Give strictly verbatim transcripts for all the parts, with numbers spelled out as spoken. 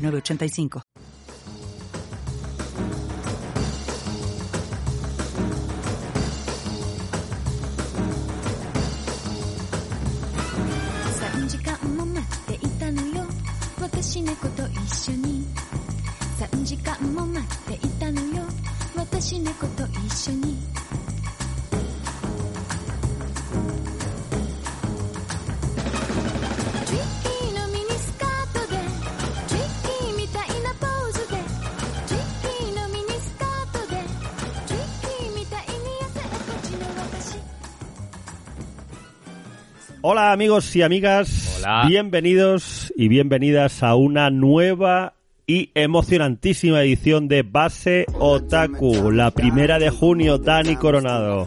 nueve ochenta y cinco. Hola amigos y amigas, hola. Bienvenidos y bienvenidas a una nueva y emocionantísima edición de Base Otaku, la primera de junio, Dani Coronado.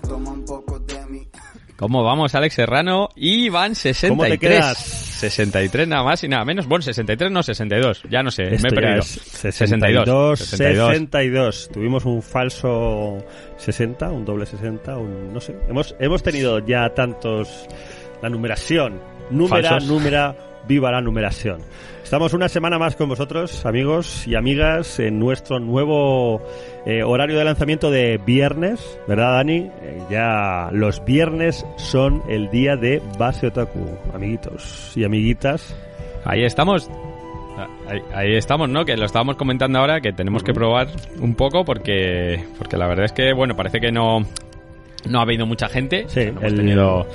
¿Cómo vamos, Alex Serrano? Y van sesenta y tres. ¿Cómo te quedas? sesenta y tres nada más y nada menos. Bueno, sesenta y tres no, sesenta y dos. Ya no sé, esto me he perdido. sesenta y dos, sesenta y dos. sesenta y dos. Tuvimos un falso sesenta, un doble sesenta, un no sé. Hemos, hemos tenido ya tantos... La numeración, númera, Falsos. númera, viva la numeración. Estamos una semana más con vosotros, amigos y amigas, en nuestro nuevo eh, horario de lanzamiento de viernes, ¿verdad, Dani? Eh, ya los viernes son el día de Base Otaku, amiguitos y amiguitas. Ahí estamos. Ahí, ahí estamos, ¿no? Que lo estábamos comentando ahora, que tenemos uh-huh. que probar un poco porque, porque la verdad es que, bueno, parece que no... No ha habido mucha gente, sí, o sea, no hemos, el... tenido,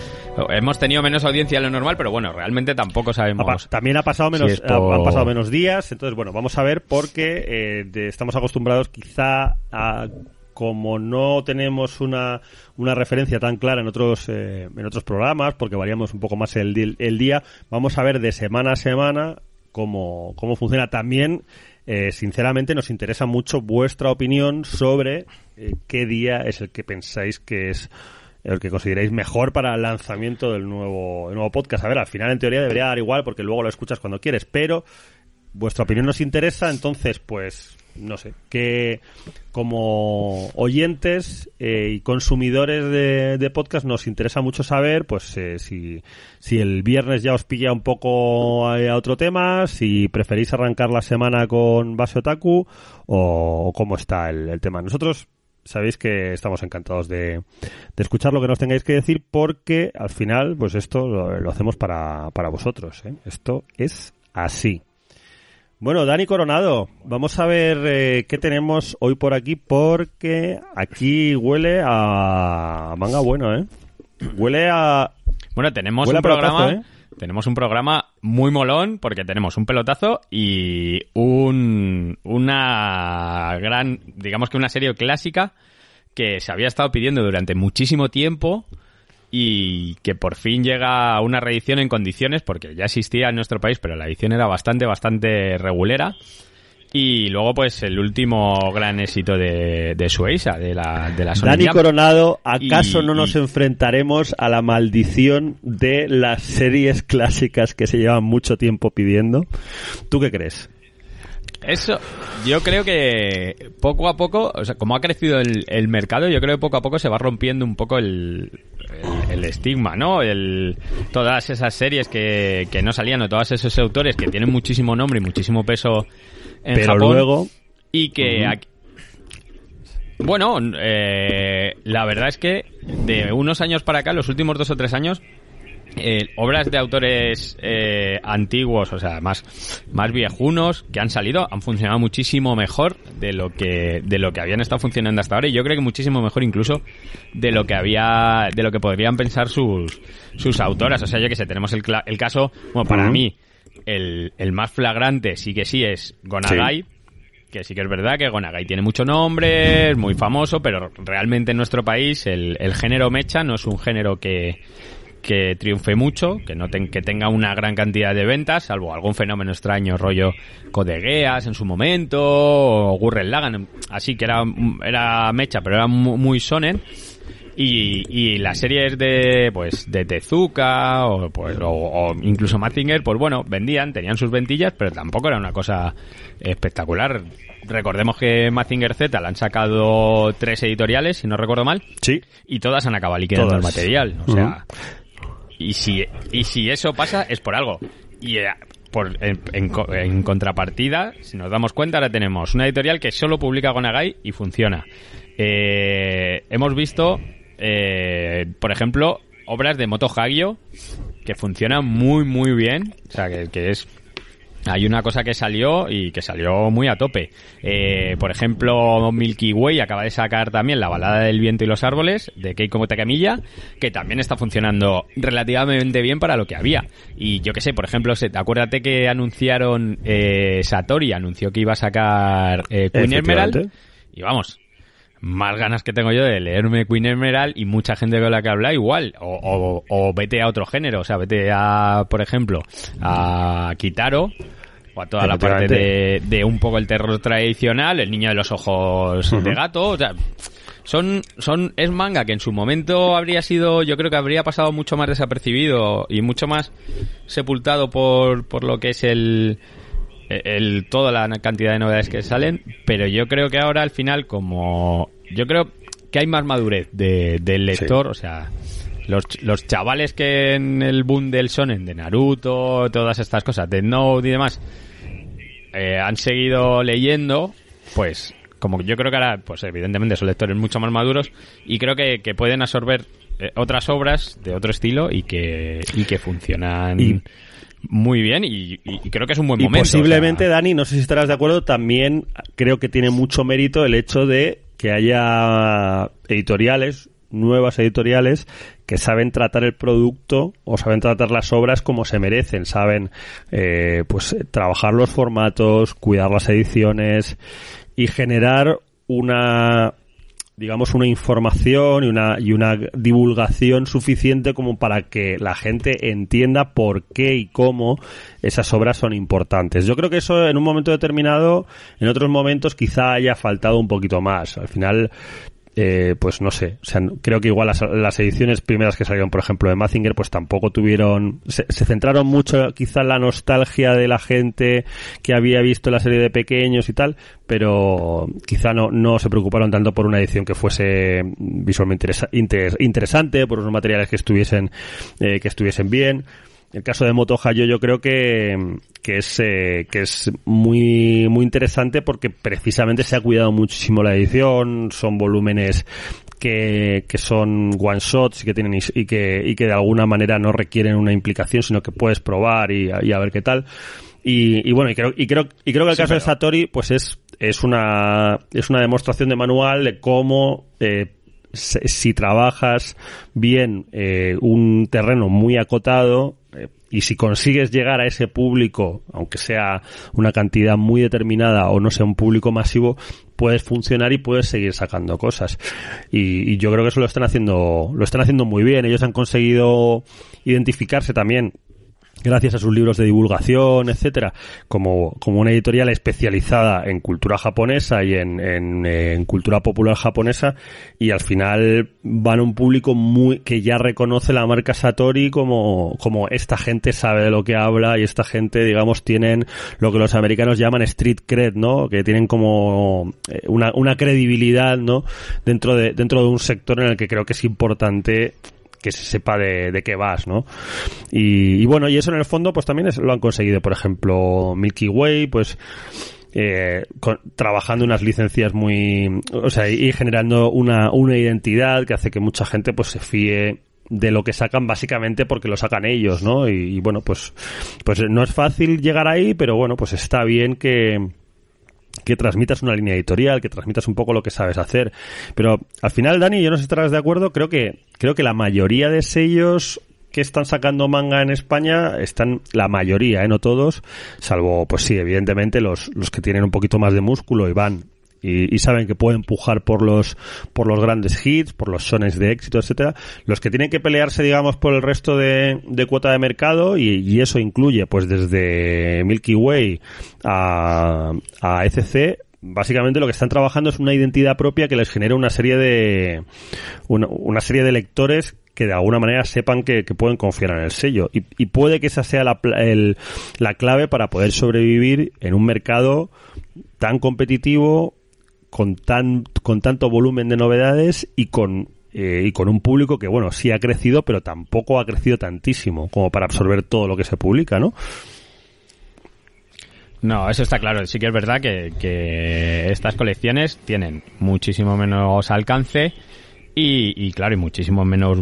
hemos tenido menos audiencia de lo normal, pero bueno, realmente tampoco sabemos. Ha, también ha pasado menos, si esto... ha, han pasado menos días, entonces bueno, vamos a ver porque eh, de, estamos acostumbrados quizá a... Como no tenemos una, una referencia tan clara en otros eh, en otros programas, porque variamos un poco más el, el día, vamos a ver de semana a semana cómo, cómo funciona también. Eh, sinceramente nos interesa mucho vuestra opinión sobre eh, qué día es el que pensáis que es el que consideráis mejor para el lanzamiento del nuevo, el nuevo podcast. A ver, al final en teoría debería dar igual porque luego lo escuchas cuando quieres, pero vuestra opinión nos interesa, entonces pues no sé, que como oyentes eh, y consumidores de, de podcast nos interesa mucho saber pues eh, si, si el viernes ya os pilla un poco a, a otro tema, si preferís arrancar la semana con Base Otaku o, o cómo está el, el tema. Nosotros sabéis que estamos encantados de, de escuchar lo que nos tengáis que decir porque al final pues esto lo, lo hacemos para, para vosotros, ¿eh? Esto es así. Bueno, Dani Coronado, vamos a ver eh, qué tenemos hoy por aquí, porque aquí huele a manga bueno, ¿eh? Huele a... Bueno, tenemos un programa... Pelotazo, ¿eh? Tenemos un programa muy molón porque tenemos un pelotazo y un una gran... Digamos que una serie clásica que se había estado pidiendo durante muchísimo tiempo... Y que por fin llega a una reedición en condiciones, porque ya existía en nuestro país, pero la edición era bastante, bastante regulera. Y luego, pues, el último gran éxito de, de Shueisha, de la, de la Shonen. Dani Coronado, ¿acaso y, no nos y... enfrentaremos a la maldición de las series clásicas que se llevan mucho tiempo pidiendo? ¿Tú qué crees? Eso, yo creo que poco a poco, o sea, como ha crecido el, el mercado, yo creo que poco a poco se va rompiendo un poco el, el, el estigma, ¿no? El, todas esas series que, que no salían, o todos esos autores que tienen muchísimo nombre y muchísimo peso en Pero Japón. Pero luego... Y que... Uh-huh. Aquí, bueno, eh, la verdad es que de unos años para acá, los últimos dos o tres años... Eh, obras de autores eh, antiguos, o sea, más, más viejunos que han salido, han funcionado muchísimo mejor de lo que de lo que habían estado funcionando hasta ahora, y yo creo que muchísimo mejor incluso de lo que había, de lo que podrían pensar sus sus autoras. O sea, yo que sé, tenemos el, el caso, bueno, para uh-huh. mí el, el más flagrante sí que sí es Go Nagai, sí. Que sí que es verdad que Go Nagai tiene mucho nombre, es muy famoso, pero realmente en nuestro país el, el género mecha no es un género que que triunfe mucho, que no te, que tenga una gran cantidad de ventas, salvo algún fenómeno extraño, rollo Code Geass en su momento, o Gurren Lagan, así que era, era mecha, pero era muy shonen. Y, y las series de pues de Tezuka o pues o, o incluso Mazinger, pues bueno, vendían, tenían sus ventillas, pero tampoco era una cosa espectacular. Recordemos que Mazinger Z la han sacado tres editoriales, si no recuerdo mal. Sí. Y todas han acabado liquidando todas el material. O sea, uh-huh. y si y si eso pasa es por algo. Y eh, por en, en, en contrapartida, si nos damos cuenta, ahora tenemos una editorial que solo publica Go Nagai y funciona. Eh, hemos visto... Eh, por ejemplo, obras de Moto Hagio que funcionan muy muy bien, o sea que, que es hay una cosa que salió y que salió muy a tope. Eh, por ejemplo, Milky Way acaba de sacar también La balada del viento y los árboles de Keiko camilla, que también está funcionando relativamente bien para lo que había. Y yo que sé, por ejemplo, se, acuérdate que anunciaron eh, Satori anunció que iba a sacar eh, Queen Emerald, y vamos, más ganas que tengo yo de leerme Queen Emerald, y mucha gente con la que habla igual. O, o, o vete a otro género, o sea, vete a, por ejemplo, a Kitaro, o a toda la parte de, de un poco el terror tradicional, El niño de los ojos uh-huh. de gato, o sea, son, son, es manga que en su momento habría sido, yo creo que habría pasado mucho más desapercibido y mucho más sepultado por, por lo que es el... El, toda la cantidad de novedades que salen, pero yo creo que ahora al final, como yo creo que hay más madurez de, del lector, sí. O sea, los, los chavales que en el boom del shonen, de Naruto, todas estas cosas, de Note y demás, eh, han seguido leyendo, pues como yo creo que ahora, pues evidentemente son lectores mucho más maduros, y creo que, que pueden absorber eh, otras obras de otro estilo y que, y que funcionan... Y... Muy bien, y, y creo que es un buen momento. Y posiblemente, o sea... Dani, no sé si estarás de acuerdo, también creo que tiene mucho mérito el hecho de que haya editoriales, nuevas editoriales, que saben tratar el producto o saben tratar las obras como se merecen, saben eh, pues trabajar los formatos, cuidar las ediciones y generar una... digamos, una información y una y una divulgación suficiente como para que la gente entienda por qué y cómo esas obras son importantes. Yo creo que eso en un momento determinado, en otros momentos quizá haya faltado un poquito más. Al final, eh, pues no sé, o sea, creo que igual las, las ediciones primeras que salieron, por ejemplo, de Mazinger, pues tampoco tuvieron... Se, se centraron mucho quizá en la nostalgia de la gente que había visto la serie de pequeños y tal... pero quizá no, no se preocuparon tanto por una edición que fuese visualmente interesa, inter, interesante, por unos materiales que estuviesen eh, que estuviesen bien. El caso de Moto Hagio yo creo que que es eh, que es muy muy interesante porque precisamente se ha cuidado muchísimo la edición, son volúmenes que que son one shots y que tienen y que y que de alguna manera no requieren una implicación, sino que puedes probar y, y a ver qué tal. Y, y bueno, y creo y creo y creo que el sí, caso pero... de Satori pues es es una es una demostración de manual de cómo eh, se, si trabajas bien eh, un terreno muy acotado eh, y si consigues llegar a ese público, aunque sea una cantidad muy determinada o no sea un público masivo, puedes funcionar y puedes seguir sacando cosas. Y, y yo creo que eso lo están haciendo lo están haciendo muy bien. Ellos han conseguido identificarse también gracias a sus libros de divulgación, etcétera, como, como una editorial especializada en cultura japonesa y en, en, en cultura popular japonesa, y al final van a un público muy que ya reconoce la marca Satori como, como esta gente sabe de lo que habla y esta gente, digamos, tienen lo que los americanos llaman street cred, ¿no? Que tienen como una, una credibilidad, ¿no? Dentro de, dentro de un sector en el que creo que es importante que se sepa de, de qué vas, ¿no? Y, y bueno, y eso en el fondo pues también es, lo han conseguido, por ejemplo, Milky Way, pues eh, con, trabajando unas licencias muy... o sea, y generando una, una identidad que hace que mucha gente pues se fíe de lo que sacan básicamente porque lo sacan ellos, ¿no? Y, y bueno, pues pues no es fácil llegar ahí, pero bueno, pues está bien que... que transmitas una línea editorial, que transmitas un poco lo que sabes hacer. Pero al final, Dani, yo no sé si estarás de acuerdo, creo que creo que la mayoría de sellos que están sacando manga en España están, la mayoría, ¿eh? No todos, salvo, pues sí, evidentemente los los que tienen un poquito más de músculo y van y, y saben que pueden pujar por los por los grandes hits, por los shonen de éxito, etcétera. Los que tienen que pelearse, digamos, por el resto de, de cuota de mercado, y, y eso incluye pues desde Milky Way a, a E C C. Básicamente lo que están trabajando es una identidad propia que les genera una serie de una, una serie de lectores que de alguna manera sepan que, que pueden confiar en el sello, y, y puede que esa sea la, el, la clave para poder sobrevivir en un mercado tan competitivo, con tan con tanto volumen de novedades y con eh, y con un público que, bueno, sí ha crecido, pero tampoco ha crecido tantísimo como para absorber todo lo que se publica, ¿no? No, eso está claro. Sí que es verdad que, que estas colecciones tienen muchísimo menos alcance y, y, claro, y muchísimo menos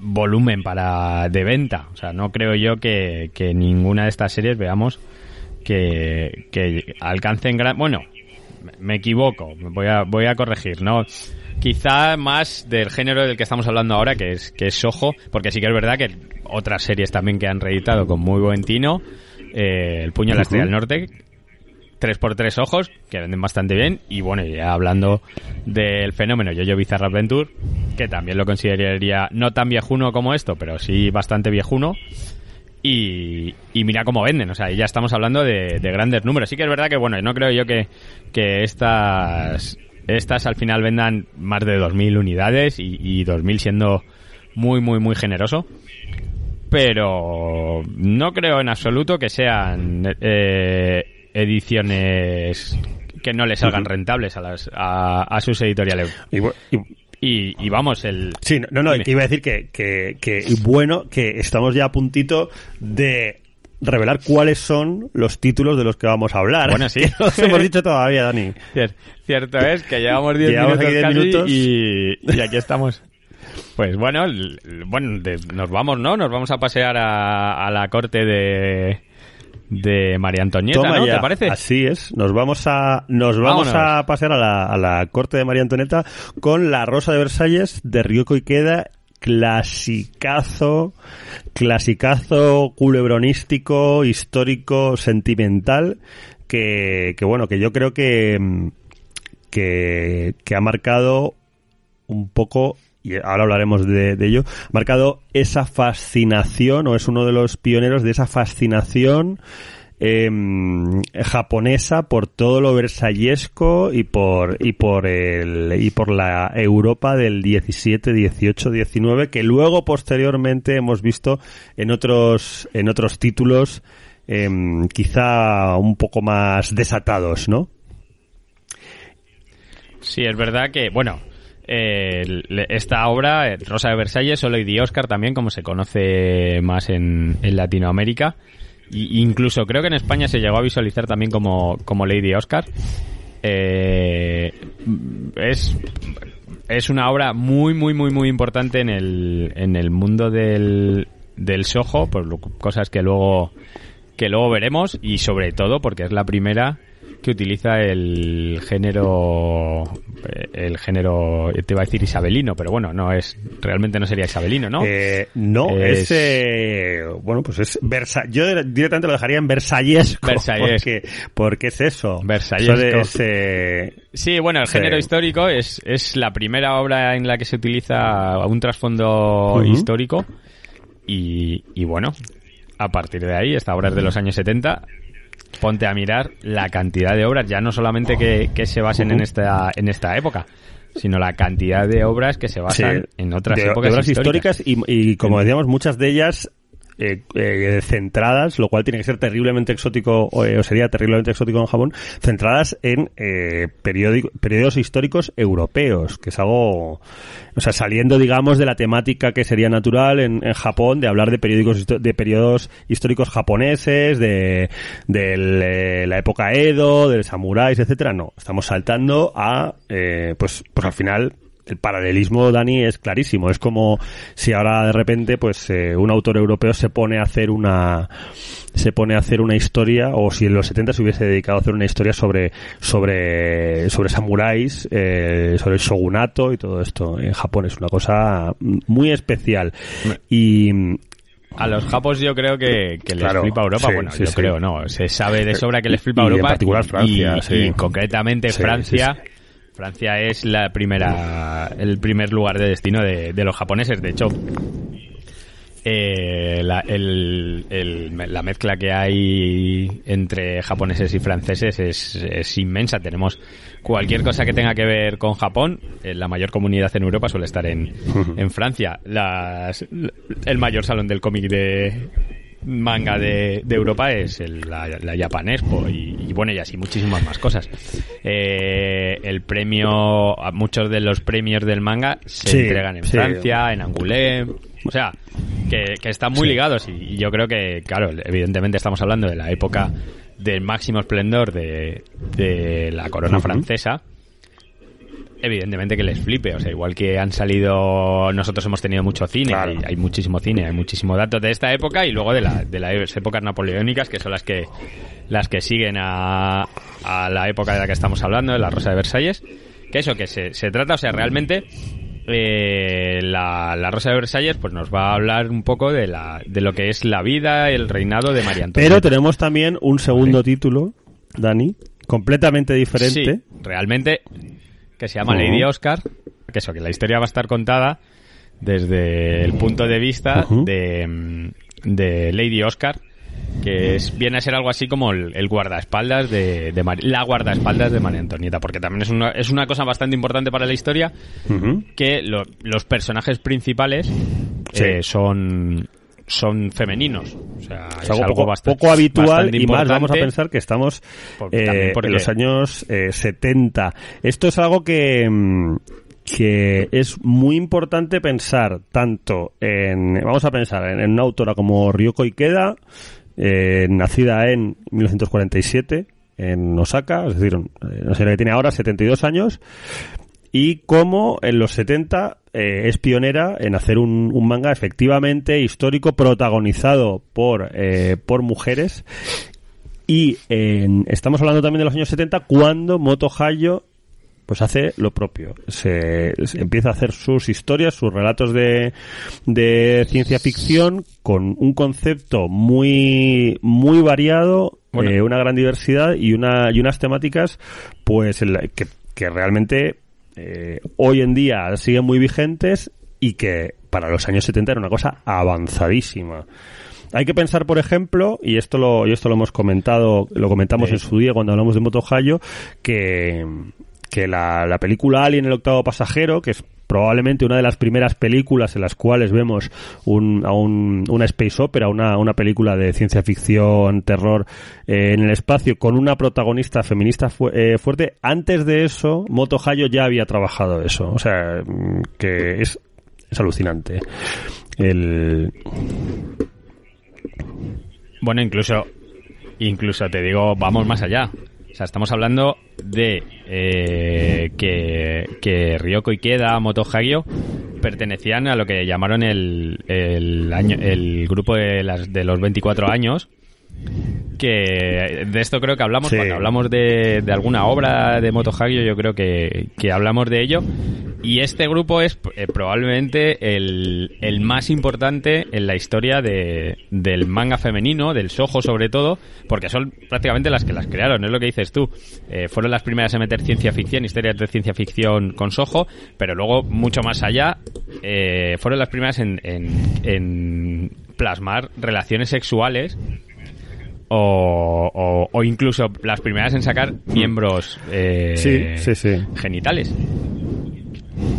volumen para de venta. O sea, no creo yo que, que ninguna de estas series veamos que, que alcancen gran... Bueno, me equivoco, voy a, voy a corregir, ¿no? Quizá más del género del que estamos hablando ahora, que es, que es Shoujo, porque sí que es verdad que otras series también que han reeditado con muy buen tino... Eh, el puño de la estrella del norte, tres por tres ojos, que venden bastante bien. Y bueno, ya hablando del fenómeno Yo-Yo Bizarre Adventure, que también lo consideraría no tan viejuno como esto, pero sí bastante viejuno. Y, y mira cómo venden, o sea, ya estamos hablando de, de grandes números. Sí que es verdad que, bueno, no creo yo que, que estas estas al final vendan más de dos mil unidades, y, y dos mil siendo muy, muy, muy generoso. Pero no creo en absoluto que sean eh, ediciones que no les salgan rentables a las a, a sus editoriales. Y, y, y vamos, el... Sí, no, no, iba a decir que, que, que bueno, que estamos ya a puntito de revelar cuáles son los títulos de los que vamos a hablar. Bueno, sí. No los hemos dicho todavía, Dani. Cier, cierto es que llevamos diez minutos, aquí diez minutos. Y, y aquí estamos. Pues bueno, bueno, de, nos vamos, ¿no? Nos vamos a pasear a, a la corte de, de María Antonieta, Toma ¿no? Ya. ¿Te parece? Así es. Nos vamos a nos vamos Vámonos. a pasear a la, a la corte de María Antonieta con La Rosa de Versalles de Ryoko Ikeda, clasicazo, clasicazo culebronístico, histórico, sentimental, que, que bueno, que yo creo que, que, que ha marcado un poco... y ahora hablaremos de, de ello, marcado esa fascinación, o es uno de los pioneros de esa fascinación eh, japonesa por todo lo versallesco y por y por el y por la Europa del diecisiete, dieciocho, diecinueve, que luego posteriormente hemos visto en otros en otros títulos eh, quizá un poco más desatados, ¿no? Sí, es verdad que, bueno, Eh, esta obra, Rosa de Versalles o Lady Oscar también, como se conoce más en, en Latinoamérica, y incluso creo que en España se llegó a visualizar también como, como Lady Oscar. Eh, es, es una obra muy, muy, muy, muy importante en el, en el mundo del, del Shoujo, por cosas que luego, que luego veremos, y sobre todo porque es la primera que utiliza el género el género te iba a decir isabelino, pero bueno, no es, realmente no sería isabelino, ¿no? Eh, no, es, es eh, bueno, pues es Versa, yo directamente lo dejaría en versallesco, versallesco. Porque, porque es eso, versallesco. Es, eh, sí, bueno, el sí. género histórico es, es la primera obra en la que se utiliza un trasfondo uh-huh. histórico, y, y bueno, a partir de ahí, esta obra es de los años setenta. Ponte a mirar la cantidad de obras, ya no solamente que, que se basen en esta en esta época, sino la cantidad de obras que se basan sí, en otras de, épocas de obras históricas. históricas y, y como decíamos, muchas de ellas eh, eh, centradas, lo cual tiene que ser terriblemente exótico, o, eh, o sería terriblemente exótico en Japón, centradas en eh, periódico, periodos históricos europeos, que es algo... O sea, saliendo, digamos, de la temática que sería natural en, en Japón, de hablar de periódicos de periodos históricos japoneses, de, de el, la época Edo, de samuráis, etcétera. No, estamos saltando a... Eh, pues, pues al final... El paralelismo, Dani, es clarísimo. Es como si ahora de repente, pues, eh, un autor europeo se pone a hacer una, se pone a hacer una historia, o si en los setenta se hubiese dedicado a hacer una historia sobre, sobre, sobre samuráis, eh, sobre el shogunato y todo esto. En Japón es una cosa muy especial. Y, A los japos yo creo que, que les claro, flipa Europa. Sí, bueno, sí, yo sí. creo, no. Se sabe de sobra que les flipa y Europa. En particular Francia. Y, sí. y concretamente sí, Francia. Sí, sí. Francia es la primera, el primer lugar de destino de, de los japoneses. De hecho, eh, la, el, el, la mezcla que hay entre japoneses y franceses es, es inmensa. Tenemos cualquier cosa que tenga que ver con Japón. Eh, la mayor comunidad en Europa suele estar en, en Francia. Las, el mayor salón del cómic de manga de, de Europa es el, la, la Japanespo y, y bueno, y así muchísimas más cosas. Eh, el premio, muchos de los premios del manga se sí, entregan en sí. Francia, en Angoulême, o sea, que, que están muy sí. ligados y, y yo creo que, claro, evidentemente estamos hablando de la época del máximo esplendor de, de la corona uh-huh. francesa. Evidentemente que les flipe, o sea, igual que han salido, nosotros hemos tenido mucho cine, claro. hay, hay muchísimo cine, hay muchísimo dato de esta época y luego de, la, de las épocas napoleónicas, que son las que las que siguen a, a la época de la que estamos hablando, de la Rosa de Versalles, que eso, que se, se trata, o sea, realmente eh, la, la Rosa de Versalles pues nos va a hablar un poco de la de lo que es la vida, el reinado de María Antonieta. Pero tenemos también un segundo sí. título, Dani, completamente diferente. Sí, realmente... que se llama uh-huh. Lady Oscar, que eso, que la historia va a estar contada desde el punto de vista uh-huh. de, de Lady Oscar, que es, viene a ser algo así como el, el guardaespaldas de, de Mar- la guardaespaldas de María Antonieta, porque también es una, es una cosa bastante importante para la historia, uh-huh. que lo, los personajes principales sí. eh, son... son femeninos, o sea, es, es algo, algo poco, bastante, poco habitual y más vamos a pensar que estamos porque, eh, porque... en los años eh, setenta. Esto es algo que que es muy importante pensar tanto en, vamos a pensar en, en una autora como Ryoko Ikeda, eh, nacida en mil novecientos cuarenta y siete en Osaka, es decir, no sé lo que tiene ahora, setenta y dos años. Y como en los setenta eh, es pionera en hacer un, un manga efectivamente histórico protagonizado por, eh, por mujeres. Y eh, estamos hablando también de los años setenta cuando Moto Hagio pues hace lo propio. Se, se empieza a hacer sus historias, sus relatos de, de ciencia ficción con un concepto muy, muy variado, bueno. eh, una gran diversidad y, una, y unas temáticas pues que, que realmente... Eh, hoy en día siguen muy vigentes y que para los años setenta era una cosa avanzadísima. Hay que pensar, por ejemplo, y esto lo, y esto lo hemos comentado, lo comentamos sí. en su día cuando hablamos de Moto Hagio, que, que la, la película Alien, el octavo pasajero, que es probablemente una de las primeras películas en las cuales vemos un, a un, una space opera, una, una película de ciencia ficción, terror eh, en el espacio, con una protagonista feminista fu- eh, fuerte. Antes de eso, Moto Hagio ya había trabajado eso. O sea, que es, es alucinante. El... Bueno, incluso, incluso te digo, vamos más allá. O sea, estamos hablando de eh, que, que Ryoko Ikeda, Moto Hagio pertenecían a lo que llamaron el, el, año, el grupo de, las, de los veinticuatro años, que de esto creo que hablamos sí. cuando hablamos de, de alguna obra de Moto Hagio, yo creo que, que hablamos de ello, y este grupo es eh, probablemente el, el más importante en la historia de, del manga femenino, del shoujo sobre todo, porque son prácticamente las que las crearon, es lo que dices tú, eh, fueron las primeras en meter ciencia ficción, historias de ciencia ficción con shoujo, pero luego mucho más allá eh, fueron las primeras en, en, en plasmar relaciones sexuales O, o, o incluso las primeras en sacar miembros eh, sí, sí, sí. genitales,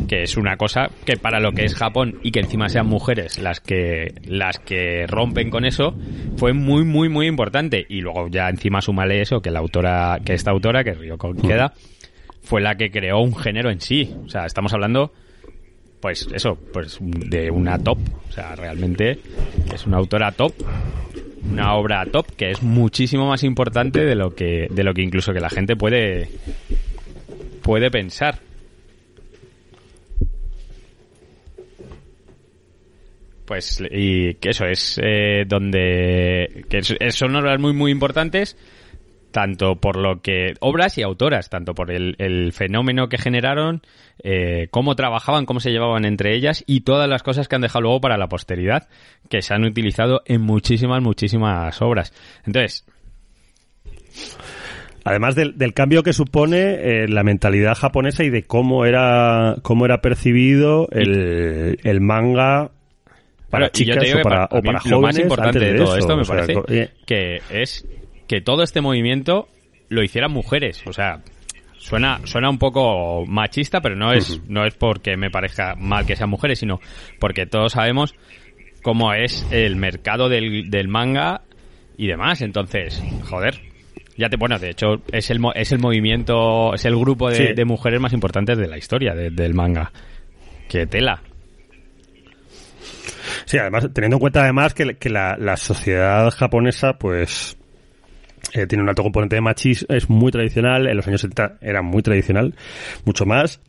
que es una cosa que para lo que es Japón y que encima sean mujeres las que las que rompen con eso fue muy muy muy importante. Y luego ya encima súmale eso, que la autora que esta autora que Ryoko Ikeda fue la que creó un género en sí, o sea, estamos hablando pues eso, pues de una top, o sea, realmente es una autora top. Una obra top que es muchísimo más importante de lo que de lo que incluso que la gente puede puede pensar. Pues y que eso es eh, donde que son obras muy muy importantes, tanto por lo que... obras y autoras, tanto por el, el fenómeno que generaron, eh, cómo trabajaban, cómo se llevaban entre ellas y todas las cosas que han dejado luego para la posteridad, que se han utilizado en muchísimas, muchísimas obras. Entonces... Además del, del cambio que supone eh, la mentalidad japonesa y de cómo era cómo era percibido el, el manga... Para chicas o para, o para jóvenes. Lo más importante de, de todo esto, me parece, que es que todo este movimiento lo hicieran mujeres. O sea, suena suena un poco machista, pero no es no es porque me parezca mal que sean mujeres, sino porque todos sabemos cómo es el mercado del, del manga y demás. Entonces, joder, ya te bueno, de hecho es el es el movimiento, es el grupo de, sí. de mujeres más importantes de la historia de, del manga. ¡Qué tela! Sí, además, teniendo en cuenta además que, que la, la sociedad japonesa, pues, eh, tiene un alto componente de machismo, es muy tradicional, en los años setenta era muy tradicional, mucho más,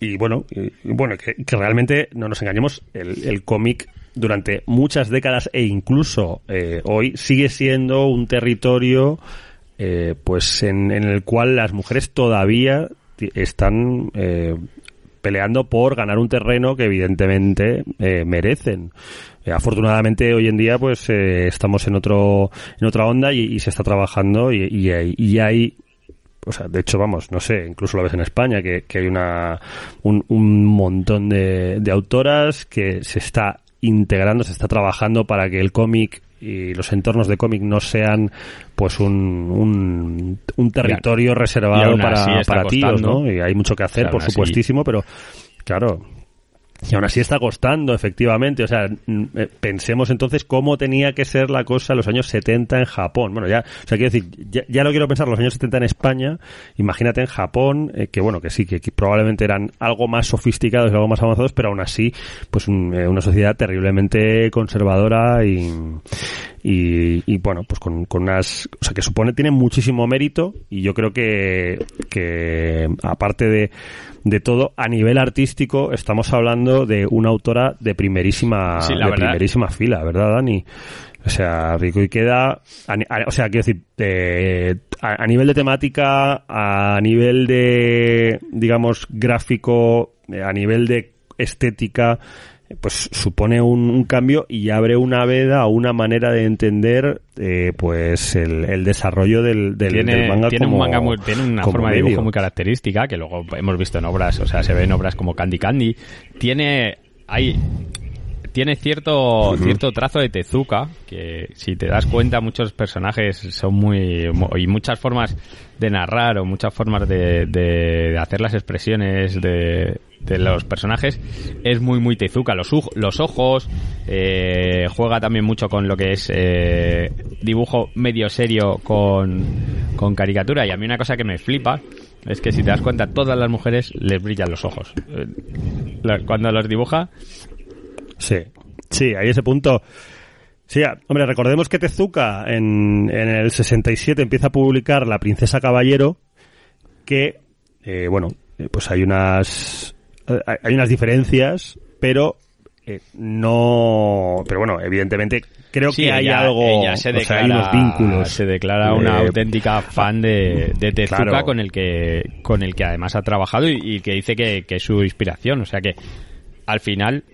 y bueno, y, bueno que, que realmente, no nos engañemos, el, el cómic durante muchas décadas e incluso eh, hoy sigue siendo un territorio, eh, pues, en, en el cual las mujeres todavía están... Eh, peleando por ganar un terreno que evidentemente eh, merecen. Eh, afortunadamente hoy en día pues eh, estamos en otro en otra onda y, y se está trabajando y, y, y hay, o sea, de hecho vamos, no sé, incluso lo ves en España que, que hay una un, un montón de, de autoras que se está integrando, se está trabajando para que el cómic y los entornos de cómic no sean pues un un, un territorio reservado para, para tíos, ¿no? Y hay mucho que hacer, por supuestísimo, pero claro, y aún así está costando, efectivamente. O sea, pensemos entonces cómo tenía que ser la cosa en los años setenta en Japón. Bueno, ya, o sea, quiero decir, ya, ya no quiero pensar los años setenta en España, imagínate en Japón, eh, que bueno, que sí, que, que probablemente eran algo más sofisticados y algo más avanzados, pero aún así, pues un, eh, una sociedad terriblemente conservadora y, y, y bueno, pues con, con unas, o sea, que supone, tiene muchísimo mérito y yo creo que, que aparte de, de todo, a nivel artístico estamos hablando de una autora de primerísima sí, de primerísima fila, ¿verdad, Dani? O sea, Ryoko Ikeda, a, a, o sea, quiero decir, eh, a, a nivel de temática, a nivel de, digamos, gráfico, a nivel de estética, pues supone un, un cambio y abre una veda a una manera de entender eh, pues el, el desarrollo del, del, tiene, del manga tiene como, un manga muy, tiene una forma medio de dibujo muy característica que luego hemos visto en obras, o sea, se ven obras como Candy Candy, tiene hay tiene cierto uh-huh. cierto trazo de Tezuka que si te das cuenta muchos personajes son muy, muy y muchas formas de narrar o muchas formas de, de, de hacer las expresiones de de los personajes es muy muy Tezuka, los, los ojos eh, juega también mucho con lo que es eh, dibujo medio serio con, con caricatura y a mí una cosa que me flipa es que si te das cuenta todas las mujeres les brillan los ojos cuando los dibuja. Sí, sí, ahí ese punto. Sí, hombre, recordemos que Tezuka en, en el sesenta y siete empieza a publicar La Princesa Caballero que, eh, bueno, pues hay unas hay unas diferencias, pero eh, no... Pero bueno, evidentemente creo sí, que hay ella, algo... Ella se declara, o sea, hay unos vínculos. Se declara una eh, auténtica fan de, de Tezuka claro. con, el que, con el que además ha trabajado y, y que dice que, que es su inspiración. O sea que al final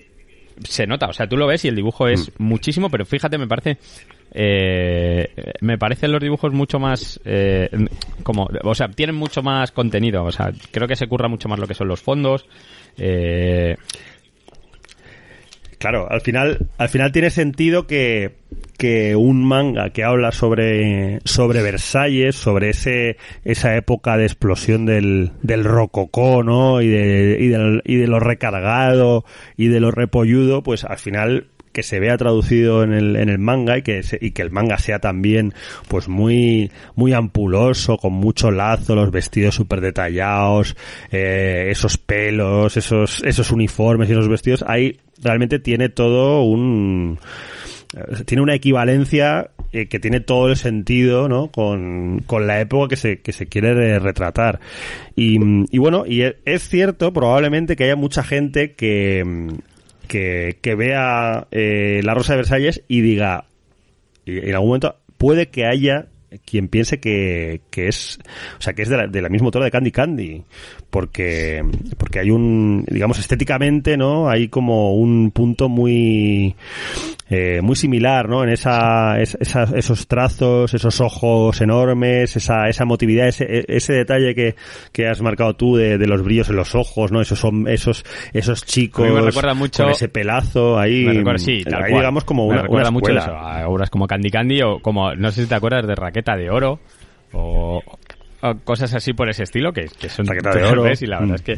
se nota. O sea, tú lo ves y el dibujo es mm. muchísimo, pero fíjate, me parece... Eh, me parecen los dibujos mucho más eh, como, o sea, tienen mucho más contenido, o sea, creo que se curra mucho más lo que son los fondos eh... Claro, al final al final tiene sentido que que un manga que habla sobre sobre Versalles, sobre ese esa época de explosión del del rococó, ¿no? Y de y de, y de lo recargado y de lo repolludo, pues al final que se vea traducido en el en el manga y que se, y que el manga sea también pues muy muy ampuloso, con mucho lazo, los vestidos súper detallados, eh, esos pelos, esos esos uniformes y esos vestidos, ahí realmente tiene todo un tiene una equivalencia eh, que tiene todo el sentido, ¿no? Con con la época que se que se quiere retratar. Y y bueno, y es cierto probablemente que haya mucha gente que Que, que vea eh, La Rosa de Versalles y diga, y en algún momento puede que haya quien piense que, que es, o sea, que es de la, de la misma autora de Candy Candy, porque porque hay un, digamos, estéticamente, ¿no? Hay como un punto muy eh, muy similar, ¿no? En esa, esa esos trazos, esos ojos enormes, esa esa emotividad, ese ese detalle que, que has marcado tú de, de los brillos en los ojos, ¿no? Esos esos esos chicos me recuerda mucho, con ese pelazo ahí, me recuerda, sí, tal ahí cual. Digamos como una, me recuerda una escuela. Mucho eso, a obras como Candy Candy o como, no sé si te acuerdas de Raqueta de Oro o, o cosas así por ese estilo que, que son Raqueta de Oro y la verdad mm. es que,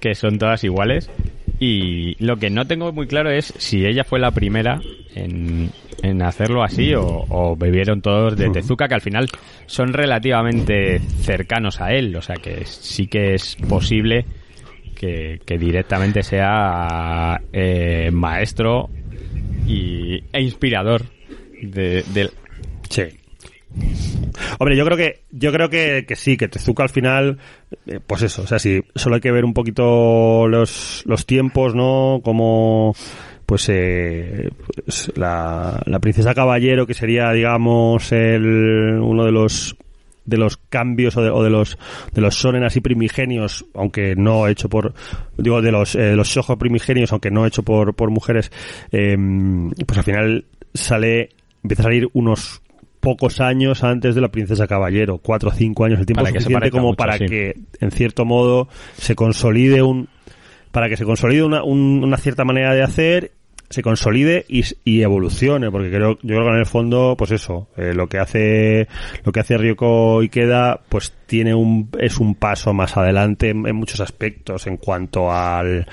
que son todas iguales. Y lo que no tengo muy claro es si ella fue la primera en, en hacerlo así o, o bebieron todos de Tezuka, que al final son relativamente cercanos a él, o sea que sí que es posible que, que directamente sea eh, maestro y, e inspirador de, de... Sí. Hombre, yo creo que yo creo que, que sí, que Tezuka al final, eh, pues eso, o sea, sí, solo hay que ver un poquito los los tiempos, ¿no? Como pues eh, pues la la Princesa Caballero, que sería, digamos, el uno de los de los cambios o de, o de los de los shonen así primigenios, aunque no hecho por, digo, de los eh, los shoujo primigenios, aunque no hecho por por mujeres, eh, pues al final sale empieza a salir unos pocos años antes de la Princesa Caballero, cuatro o cinco años, el tiempo para suficiente como mucho, para sí. que, en cierto modo, se consolide un, para que se consolide una, un, una cierta manera de hacer, se consolide y, y evolucione, porque creo, yo creo que en el fondo, pues eso, eh, lo que hace, lo que hace Ryoko Ikeda, pues tiene un, es un paso más adelante en, en muchos aspectos, en cuanto al,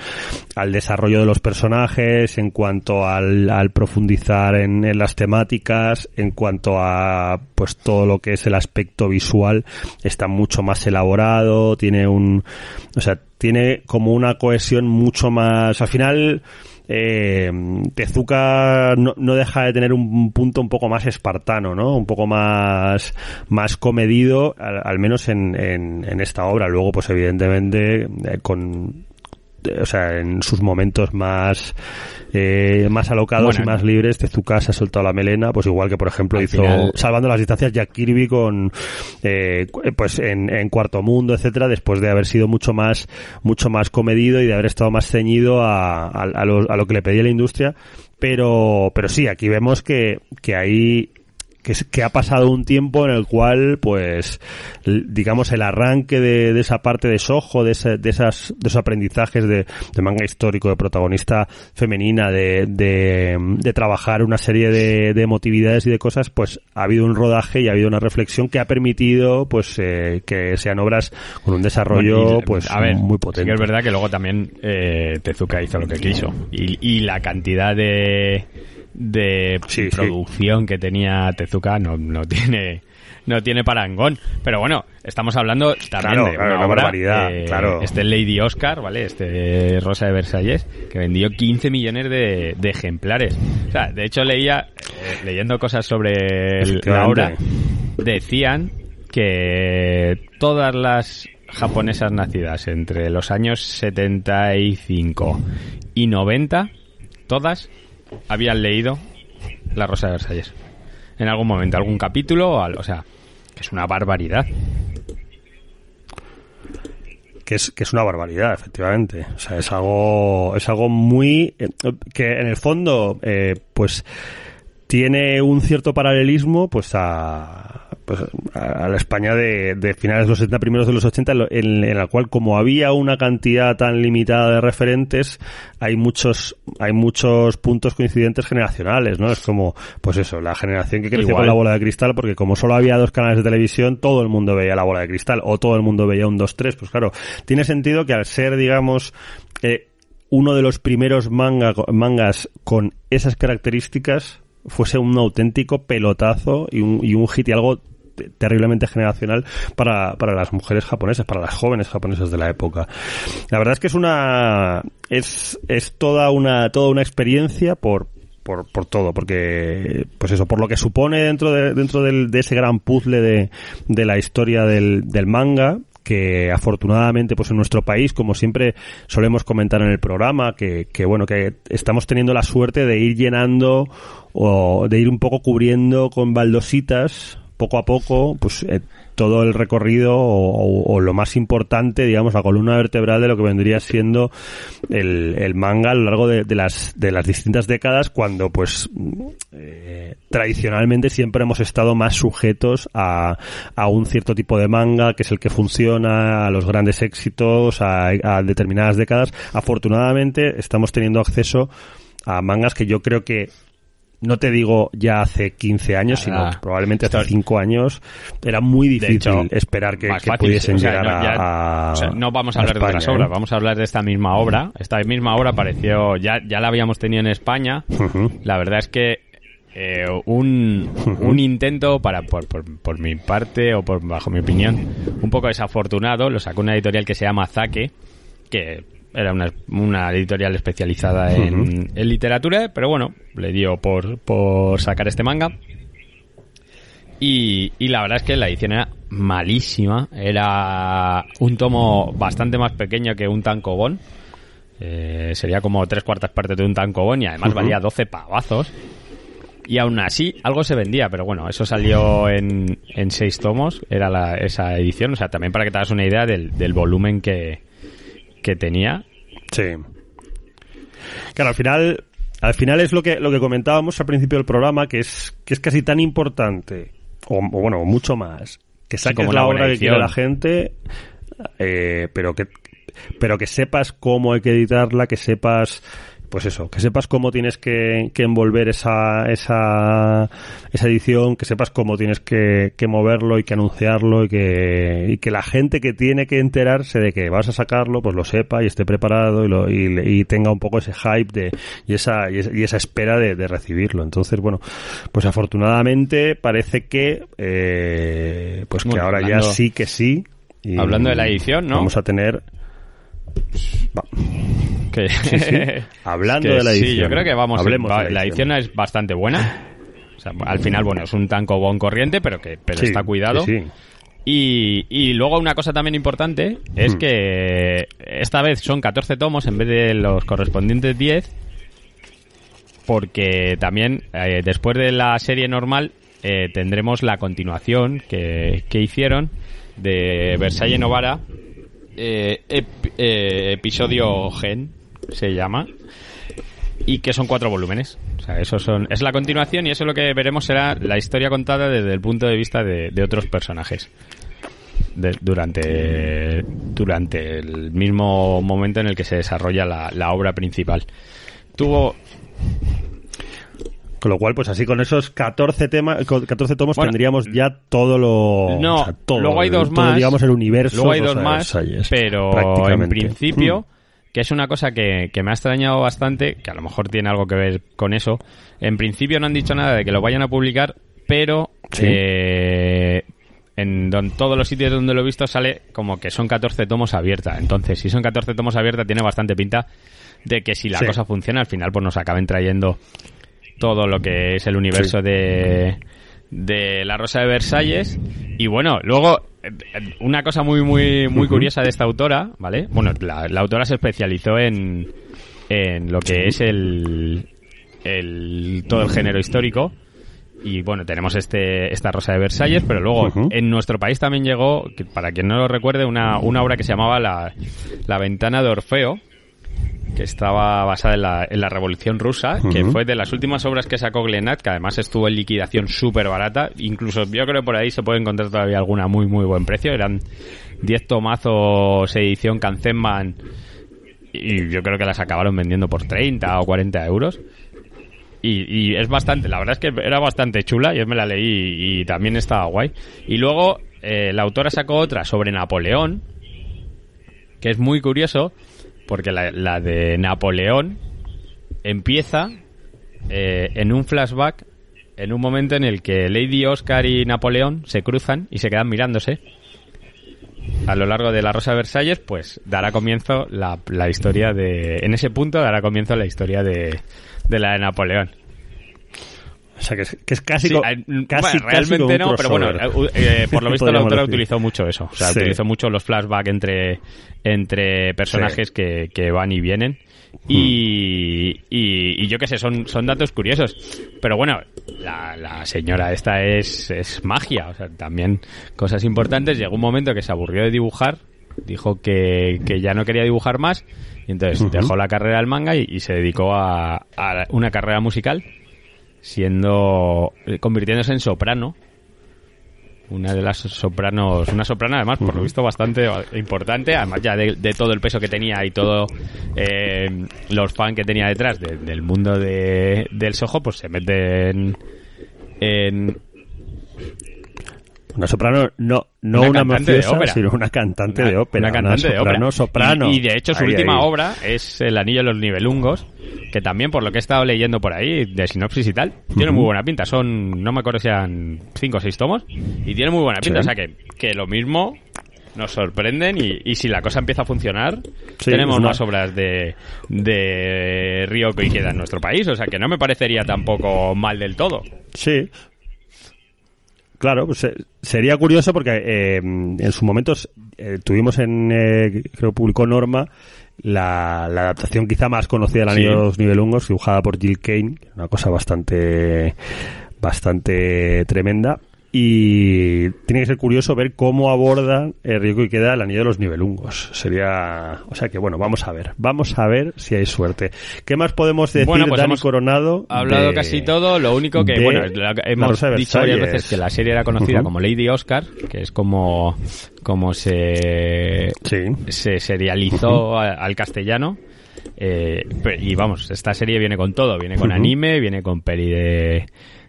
al desarrollo de los personajes, en cuanto al, al profundizar en, en las temáticas, en cuanto a, pues todo lo que es el aspecto visual, está mucho más elaborado, tiene un, o sea, tiene como una cohesión mucho más, al final, Eh, Tezuka no, no deja de tener un punto un poco más espartano, ¿no? Un poco más más comedido, al, al menos en, en, en esta obra. Luego, pues evidentemente, eh, con eh, o sea, en sus momentos más eh, más alocados bueno, y más libres, Tezuka se ha soltado la melena, pues igual que, por ejemplo, hizo final... Salvando las distancias Jack Kirby con eh, pues en, en Cuarto Mundo, etcétera, después de haber sido mucho más mucho más comedido y de haber estado más ceñido a, a, a, lo, a lo que le pedía la industria, pero pero sí, aquí vemos que que hay que, que ha pasado un tiempo en el cual, pues, digamos, el arranque de, de esa parte de Shoujo, de, ese, de esas de esos aprendizajes de, de manga histórico, de protagonista femenina, de, de, de trabajar una serie de, de emotividades y de cosas, pues ha habido un rodaje y ha habido una reflexión que ha permitido, pues, eh, que sean obras con un desarrollo, bueno, y, pues, a ver, muy potente. Sí que es verdad que luego también eh, Tezuka hizo lo que quiso y, y la cantidad de... de sí, producción sí. que tenía Tezuka no no tiene no tiene parangón, pero bueno, estamos hablando también claro, de claro, una obra, barbaridad, eh, claro. Este Lady Oscar, vale, este Rosa de Versalles, que vendió quince millones de, de ejemplares. O sea, de hecho leía eh, leyendo cosas sobre el, la obra, decían que todas las japonesas nacidas entre los años setenta y cinco y noventa, todas habían leído La Rosa de Versalles en algún momento, algún capítulo, o sea, que es una barbaridad. Que es, que es una barbaridad, efectivamente. O sea, es algo, es algo muy... que en el fondo, eh, pues, tiene un cierto paralelismo, pues, a... pues a la España de, de finales de los setenta, primeros de los ochenta, en, en la cual, como había una cantidad tan limitada de referentes, hay muchos hay muchos puntos coincidentes generacionales, ¿no? Es como, pues eso, la generación que creció con La Bola de Cristal, porque como solo había dos canales de televisión, todo el mundo veía La Bola de Cristal, o todo el mundo veía un dos tres, pues claro, tiene sentido que al ser, digamos, eh, uno de los primeros manga, mangas con esas características, fuese un auténtico pelotazo y un, y un hit y algo terriblemente generacional para para las mujeres japonesas, para las jóvenes japonesas de la época. La verdad es que es una es es toda una toda una experiencia por por por todo, porque pues eso, por lo que supone dentro de dentro del, de ese gran puzzle de de la historia del del manga, que afortunadamente, pues en nuestro país, como siempre solemos comentar en el programa, que, que bueno, que estamos teniendo la suerte de ir llenando o de ir un poco cubriendo con baldositas poco a poco, pues eh, todo el recorrido o, o, o lo más importante, digamos, la columna vertebral de lo que vendría siendo el, el manga a lo largo de, de las de las distintas décadas, cuando pues eh, tradicionalmente siempre hemos estado más sujetos a, a un cierto tipo de manga, que es el que funciona, a los grandes éxitos, a, a determinadas décadas. Afortunadamente estamos teniendo acceso a mangas que yo creo que, no te digo ya hace quince años, sino que probablemente hace cinco años era muy difícil hecho, esperar que, que pudiesen, o sea, llegar no, ya, a, o sea, no vamos a, a hablar España, de otras obras, ¿eh? Vamos a hablar de esta misma obra. Esta misma obra apareció, ya, ya la habíamos tenido en España. Uh-huh. La verdad es que eh, un, un intento para por, por, por mi parte, o por bajo mi opinión, un poco desafortunado, lo sacó una editorial que se llama Zake, que era una, una editorial especializada en, uh-huh. en literatura, pero bueno, le dio por, por sacar este manga. Y, y la verdad es que la edición era malísima. Era un tomo bastante más pequeño que un tankobon. Eh, sería como tres cuartas partes de un tankobon y además uh-huh. valía doce pavazos. Y aún así, algo se vendía, pero bueno, eso salió en, en seis tomos. Era la, esa edición. O sea, también para que te hagas una idea del, del volumen que... que tenía. Sí. Claro, al final, al final es lo que lo que comentábamos al principio del programa, que es que es casi tan importante, o, o bueno, mucho más, que saques sí, la obra que quiere la gente, eh, pero que pero que sepas cómo hay que editarla, que sepas, pues eso, que sepas cómo tienes que, que envolver esa esa esa edición, que sepas cómo tienes que, que moverlo y que anunciarlo y que y que la gente que tiene que enterarse de que vas a sacarlo, pues lo sepa y esté preparado y, lo, y, y tenga un poco ese hype de y esa y, y esa espera de, de recibirlo. Entonces, bueno, pues afortunadamente parece que eh, pues que bueno, ahora hablando, ya sí que sí. Y hablando de la edición, ¿no? Vamos a tener va. Que, sí, sí. Hablando que, de la edición. Sí, yo creo que vamos. Hablemos va, de la edición. La edición es bastante buena. O sea, al final, bueno, es un tankobon corriente, pero que pero sí, está cuidado. Sí, sí. Y, y luego una cosa también importante es hmm. que esta vez son catorce tomos en vez de los correspondientes diez, porque también eh, después de la serie normal eh, tendremos la continuación que, que hicieron de Versalles Novara. Eh, ep, eh, episodio Gen se llama, y que son cuatro volúmenes. O sea, eso son, es la continuación, y eso lo que veremos será la historia contada desde el punto de vista de, de otros personajes de, durante durante el mismo momento en el que se desarrolla la, la obra principal. Tuvo... Con lo cual, pues así con esos catorce temas, catorce tomos bueno, tendríamos ya todo lo... No, o sea, todo, luego hay dos todo, más. Digamos, el universo. Luego hay dos sabes, más, sabes, pero en principio, mm. que es una cosa que, que me ha extrañado bastante, que a lo mejor tiene algo que ver con eso, en principio no han dicho nada de que lo vayan a publicar, pero ¿sí? eh, en don, todos los sitios donde lo he visto sale como que son catorce tomos abierta. Entonces, si son catorce tomos abierta, tiene bastante pinta de que si la sí. cosa funciona, al final pues nos acaben trayendo... todo lo que es el universo sí. de de la Rosa de Versalles. Y bueno, luego una cosa muy muy muy uh-huh. curiosa de esta autora, ¿vale? Bueno, la, la autora se especializó en en lo que es el el todo el género histórico, y bueno, tenemos este esta Rosa de Versalles, pero luego uh-huh. en nuestro país también llegó, para quien no lo recuerde, una una obra que se llamaba La la Ventana de Orfeo, que estaba basada en la, en la Revolución Rusa, uh-huh. que fue de las últimas obras que sacó Glenat, que además estuvo en liquidación súper barata. Incluso yo creo que por ahí se puede encontrar todavía alguna muy, muy buen precio. Eran diez tomazos edición Kanzenban, y yo creo que las acabaron vendiendo por treinta o cuarenta euros. Y, y es bastante, la verdad es que era bastante chula, yo me la leí y, y también estaba guay. Y luego eh, la autora sacó otra sobre Napoleón, que es muy curioso, porque la, la de Napoleón empieza eh, en un flashback, en un momento en el que Lady Oscar y Napoleón se cruzan y se quedan mirándose. A lo largo de la Rosa de Versalles, pues dará comienzo la, la historia de... En ese punto dará comienzo la historia de, de la de Napoleón. O sea, que es, que es casi... Sí, co- hay, casi bueno, realmente casi no, pero bueno, eh, por lo visto la autora utilizó mucho eso. O sea, sí. utilizó mucho los flashbacks entre, entre personajes sí. que, que van y vienen. Y, y, y yo qué sé, son, son datos curiosos. Pero bueno, la, la señora esta es, es magia. O sea, también cosas importantes. Llegó un momento que se aburrió de dibujar. Dijo que, que ya no quería dibujar más. Y entonces uh-huh. dejó la carrera del manga y, y se dedicó a, a una carrera musical, siendo convirtiéndose en soprano. Una de las sopranos, una soprana además, por lo visto bastante importante, además ya de, de todo el peso que tenía y todo eh, los fans que tenía detrás de, del mundo de, del sojo, pues se meten en... Una soprano, no, no una, una mafiosa, sino una cantante una, de ópera. Una cantante una soprano, de ópera. Soprano. Y, y de hecho su ahí, última ahí. obra es El Anillo de los Nibelungos, que también por lo que he estado leyendo por ahí, de sinopsis y tal, tiene uh-huh. muy buena pinta. Son, no me acuerdo si eran cinco o seis tomos, y tiene muy buena pinta. ¿Sí? O sea que, que lo mismo nos sorprenden y, y si la cosa empieza a funcionar, sí, tenemos una... más obras de, de Ryoko Ikeda en nuestro país. O sea que no me parecería tampoco mal del todo. Sí. Claro, pues eh, sería curioso porque eh, en sus momentos eh, tuvimos en, eh, creo que publicó Norma, la, la adaptación quizá más conocida del Anillo de los Nibelungos, dibujada por Jill Kane, una cosa bastante, bastante tremenda. Y tiene que ser curioso ver cómo aborda el Ryoko Ikeda El Anillo de los Nibelungos. Sería... O sea que, bueno, vamos a ver. Vamos a ver si hay suerte. ¿Qué más podemos decir, bueno, pues Dani Coronado? Ha hablado de, casi todo. Lo único que, bueno, hemos dicho varias veces que la serie era conocida uh-huh. como Lady Oscar, que es como, como se, sí. se serializó uh-huh. a, al castellano. Eh, y vamos, esta serie viene con todo. Viene con uh-huh. anime, viene con peli de...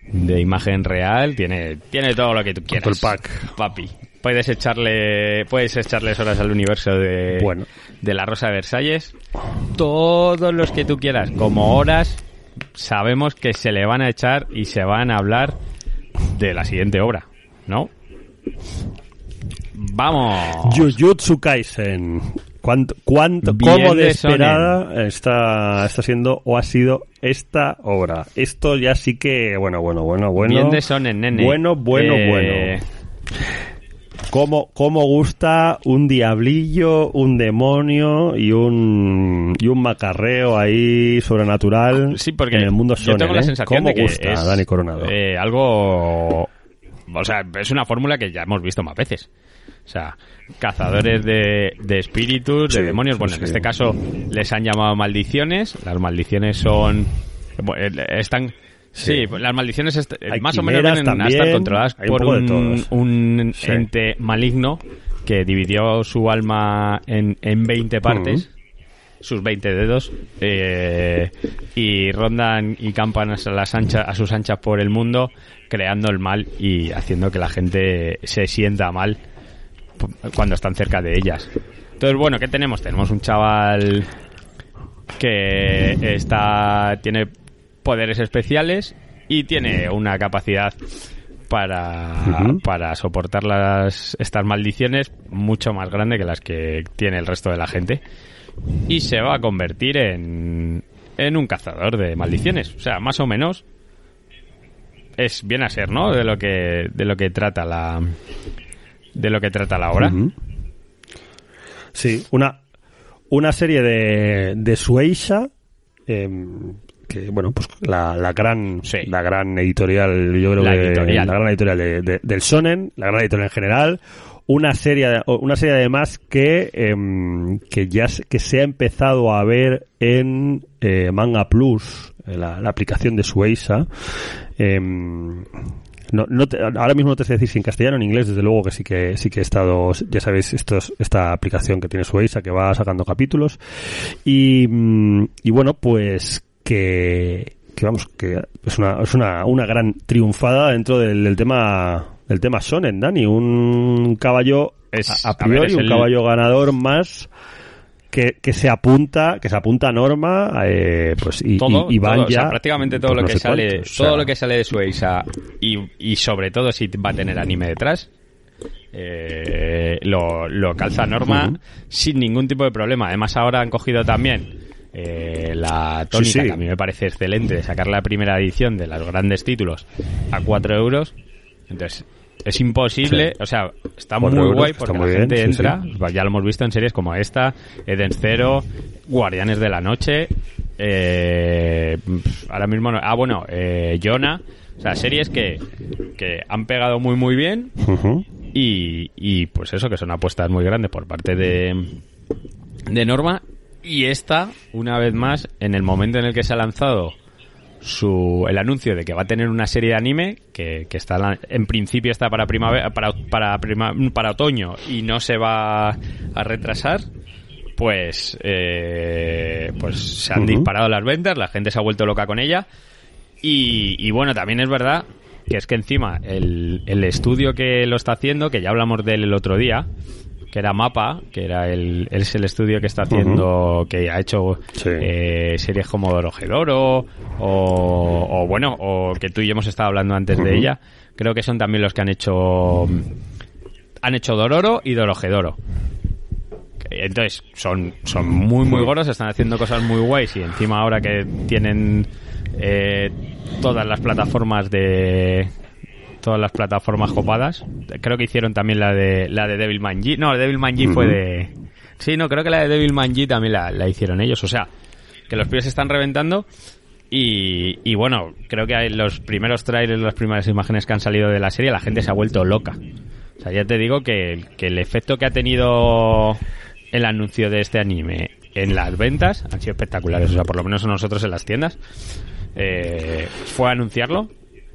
de imagen real, tiene tiene todo lo que tú quieras. El pack. Papi. Puedes echarle puedes echarles horas al universo de bueno. de la Rosa de Versalles, todos los que tú quieras, como horas sabemos que se le van a echar y se van a hablar de la siguiente obra, ¿no? Vamos. Jujutsu Kaisen. ¿Cuánto, cuánto, cómo de esperada está, está siendo o ha sido esta obra? Esto ya sí que, bueno, bueno, bueno, bueno. Bien de Shonen, nene. Bueno, bueno, eh... bueno. ¿Cómo, cómo gusta un diablillo, un demonio y un y un macarreo ahí sobrenatural sí, porque en el mundo Shonen? Yo tengo la sensación ¿eh? de que gusta, es Dani Coronado? Eh, algo... O sea, es una fórmula que ya hemos visto más veces. O sea, cazadores de, de espíritus, de sí, demonios. Bueno, sí, en este sí. caso les han llamado maldiciones. Las maldiciones son... Están... Sí, sí las maldiciones est- más o menos vienen también, a estar controladas por un, un sí. ente maligno que dividió su alma en, en veinte partes. Uh-huh. Sus veinte dedos eh, y rondan y campan a, las anchas, a sus anchas por el mundo, creando el mal y haciendo que la gente se sienta mal cuando están cerca de ellas. Entonces, bueno, ¿qué tenemos? Tenemos un chaval que está tiene poderes especiales y tiene una capacidad para, uh-huh. para soportar las, estas maldiciones mucho más grande que las que tiene el resto de la gente. Y se va a convertir en, en un cazador de maldiciones. O sea, más o menos es bien a ser, ¿no? De lo que, de lo que trata la... de lo que trata la obra. Uh-huh. Sí, una una serie de, de Shueisha eh, que bueno, pues la, la gran sí. la gran editorial, yo creo la que editorial. la gran editorial de, de, del Shonen, la gran editorial en general, una serie una serie además que eh, que ya que se ha empezado a ver en eh, Manga Plus, la, la aplicación de Shueisha. eh, No, no te, ahora mismo no te sé decir si en castellano o en inglés, desde luego que sí que sí que he estado, ya sabéis, esto es, esta aplicación que tiene Shueisha que va sacando capítulos y, y bueno, pues que, que vamos, que es una es una, una gran triunfada dentro del, del tema del tema Shonen, Dani, un caballo es, a, a priori, a ver, es el... un caballo ganador más que, que se apunta que se apunta a Norma eh, pues y, todo, y, y van todo, ya o sea, prácticamente todo lo que no sé sale cuánto, todo o sea. lo que sale de Shueisha y, y sobre todo si va a tener anime detrás eh, lo, lo calza Norma uh-huh. sin ningún tipo de problema. Además ahora han cogido también eh, la tónica sí, sí. que a mí me parece excelente de sacar la primera edición de los grandes títulos a cuatro euros. Entonces Es imposible, sí. O sea, está por muy euros, guay porque muy la bien, gente sí, entra, sí. Ya lo hemos visto en series como esta, Eden Zero, Guardianes de la Noche, eh, ahora mismo no, ah bueno, eh, Yona, o sea, series que, que han pegado muy muy bien uh-huh. y, y pues eso, que son apuestas muy grandes por parte de, de Norma, y esta, una vez más, en el momento en el que se ha lanzado Su, el anuncio de que va a tener una serie de anime que, que está la, en principio está para primavera para para, prima, para otoño y no se va a retrasar, pues eh, pues se han uh-huh. disparado las ventas, la gente se ha vuelto loca con ella y, y bueno, también es verdad que es que encima el, el estudio que lo está haciendo, que ya hablamos de él el otro día, que era Mapa, que era el es el estudio que está haciendo, uh-huh. que ha hecho sí. eh, series como Dorohedoro o, o bueno, o que tú y yo hemos estado hablando antes uh-huh. de ella. Creo que son también los que han hecho han hecho Dororo y Dorohedoro. Entonces, son son muy muy gordos, están haciendo cosas muy guays y encima ahora que tienen eh, todas las plataformas de todas las plataformas copadas. Creo que hicieron también la de la de Devilman G. No, la de Devilman G uh-huh. fue de... Sí, no, creo que la de Devilman G también la, la hicieron ellos. O sea, que los pibes se están reventando y, y bueno, creo que los primeros trailers, las primeras imágenes que han salido de la serie, la gente se ha vuelto loca. O sea, ya te digo que, que el efecto que ha tenido el anuncio de este anime en las ventas han sido espectaculares. O sea, por lo menos nosotros en las tiendas eh, fue a anunciarlo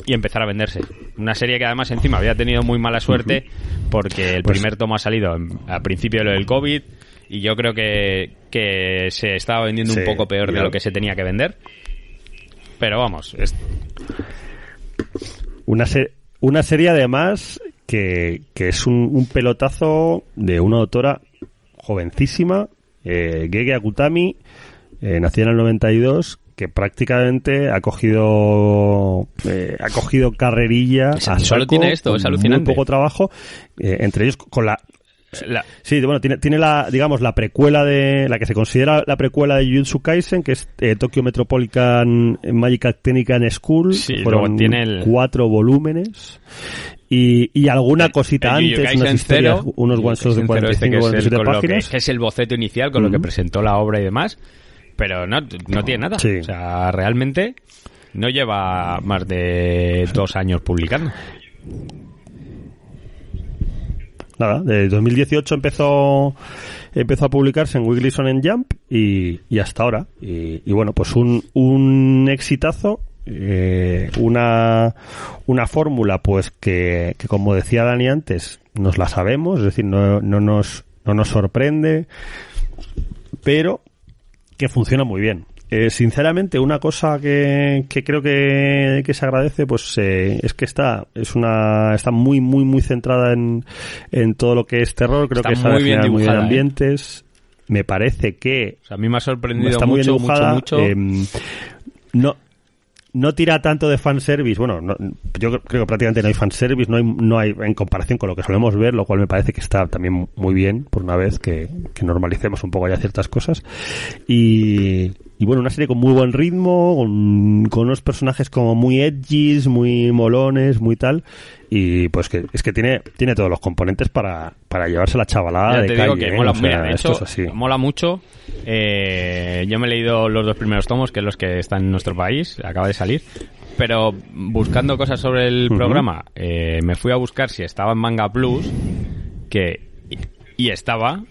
y empezar a venderse. Una serie que además encima había tenido muy mala suerte porque el pues, primer tomo ha salido al principio de lo del COVID y yo creo que, que se estaba vendiendo sí, un poco peor de lo que se tenía que vender. Pero vamos. Es... Una, se- una serie además que, que es un, un pelotazo de una autora jovencísima, eh, Gege Akutami, eh, nacida en el noventa y dos... que prácticamente ha cogido eh, ha cogido carrerilla a saco, solo tiene esto, es alucinante, muy poco trabajo, eh, entre ellos con la, la sí, bueno, tiene tiene la, digamos, la precuela de la que se considera la precuela de Jujutsu Kaisen, que es eh, Tokyo Metropolitan Magic Technical School, sí, luego tiene el... cuatro volúmenes y, y alguna el, cosita el antes, unas historias, cero, unos one shots de cuarenta y cinco cuarenta y siete páginas, que, que es el boceto inicial con uh-huh. lo que presentó la obra y demás. Pero no, no tiene nada. Sí. O sea, realmente no lleva más de dos años publicando. Nada, de dos mil dieciocho empezó empezó a publicarse en Weekly Shonen Jump y, y hasta ahora. Y, y bueno, pues un, un exitazo, eh, una, una fórmula pues que, que, como decía Dani antes, nos la sabemos, es decir, no, no, nos, no nos sorprende, pero... que funciona muy bien. Eh, sinceramente, una cosa que, que creo que, que se agradece, pues eh, es que está es una está muy muy muy centrada en, en todo lo que es terror. Creo está que está muy bien, muy bien ambientes. Eh. Me parece que o sea, a mí me ha sorprendido está mucho, muy bien dibujada, mucho, mucho. Eh, no no tira tanto de fanservice. Bueno, no, yo creo que prácticamente no hay fanservice, no hay no hay en comparación con lo que solemos ver, lo cual me parece que está también muy bien, por una vez que, que normalicemos un poco ya ciertas cosas. Y, y bueno, una serie con muy buen ritmo, con, con unos personajes como muy edgys, muy molones, muy tal, y pues que es que tiene tiene todos los componentes para para llevarse la chavalada ya de te calle, digo que ¿eh? mola, o sea, mira, de hecho, es así. Mola mucho. Eh, yo me he leído los dos primeros tomos, que es los que están en nuestro país, acaba de salir, pero buscando cosas sobre el uh-huh. programa, eh, me fui a buscar si estaba en Manga Plus, que y estaba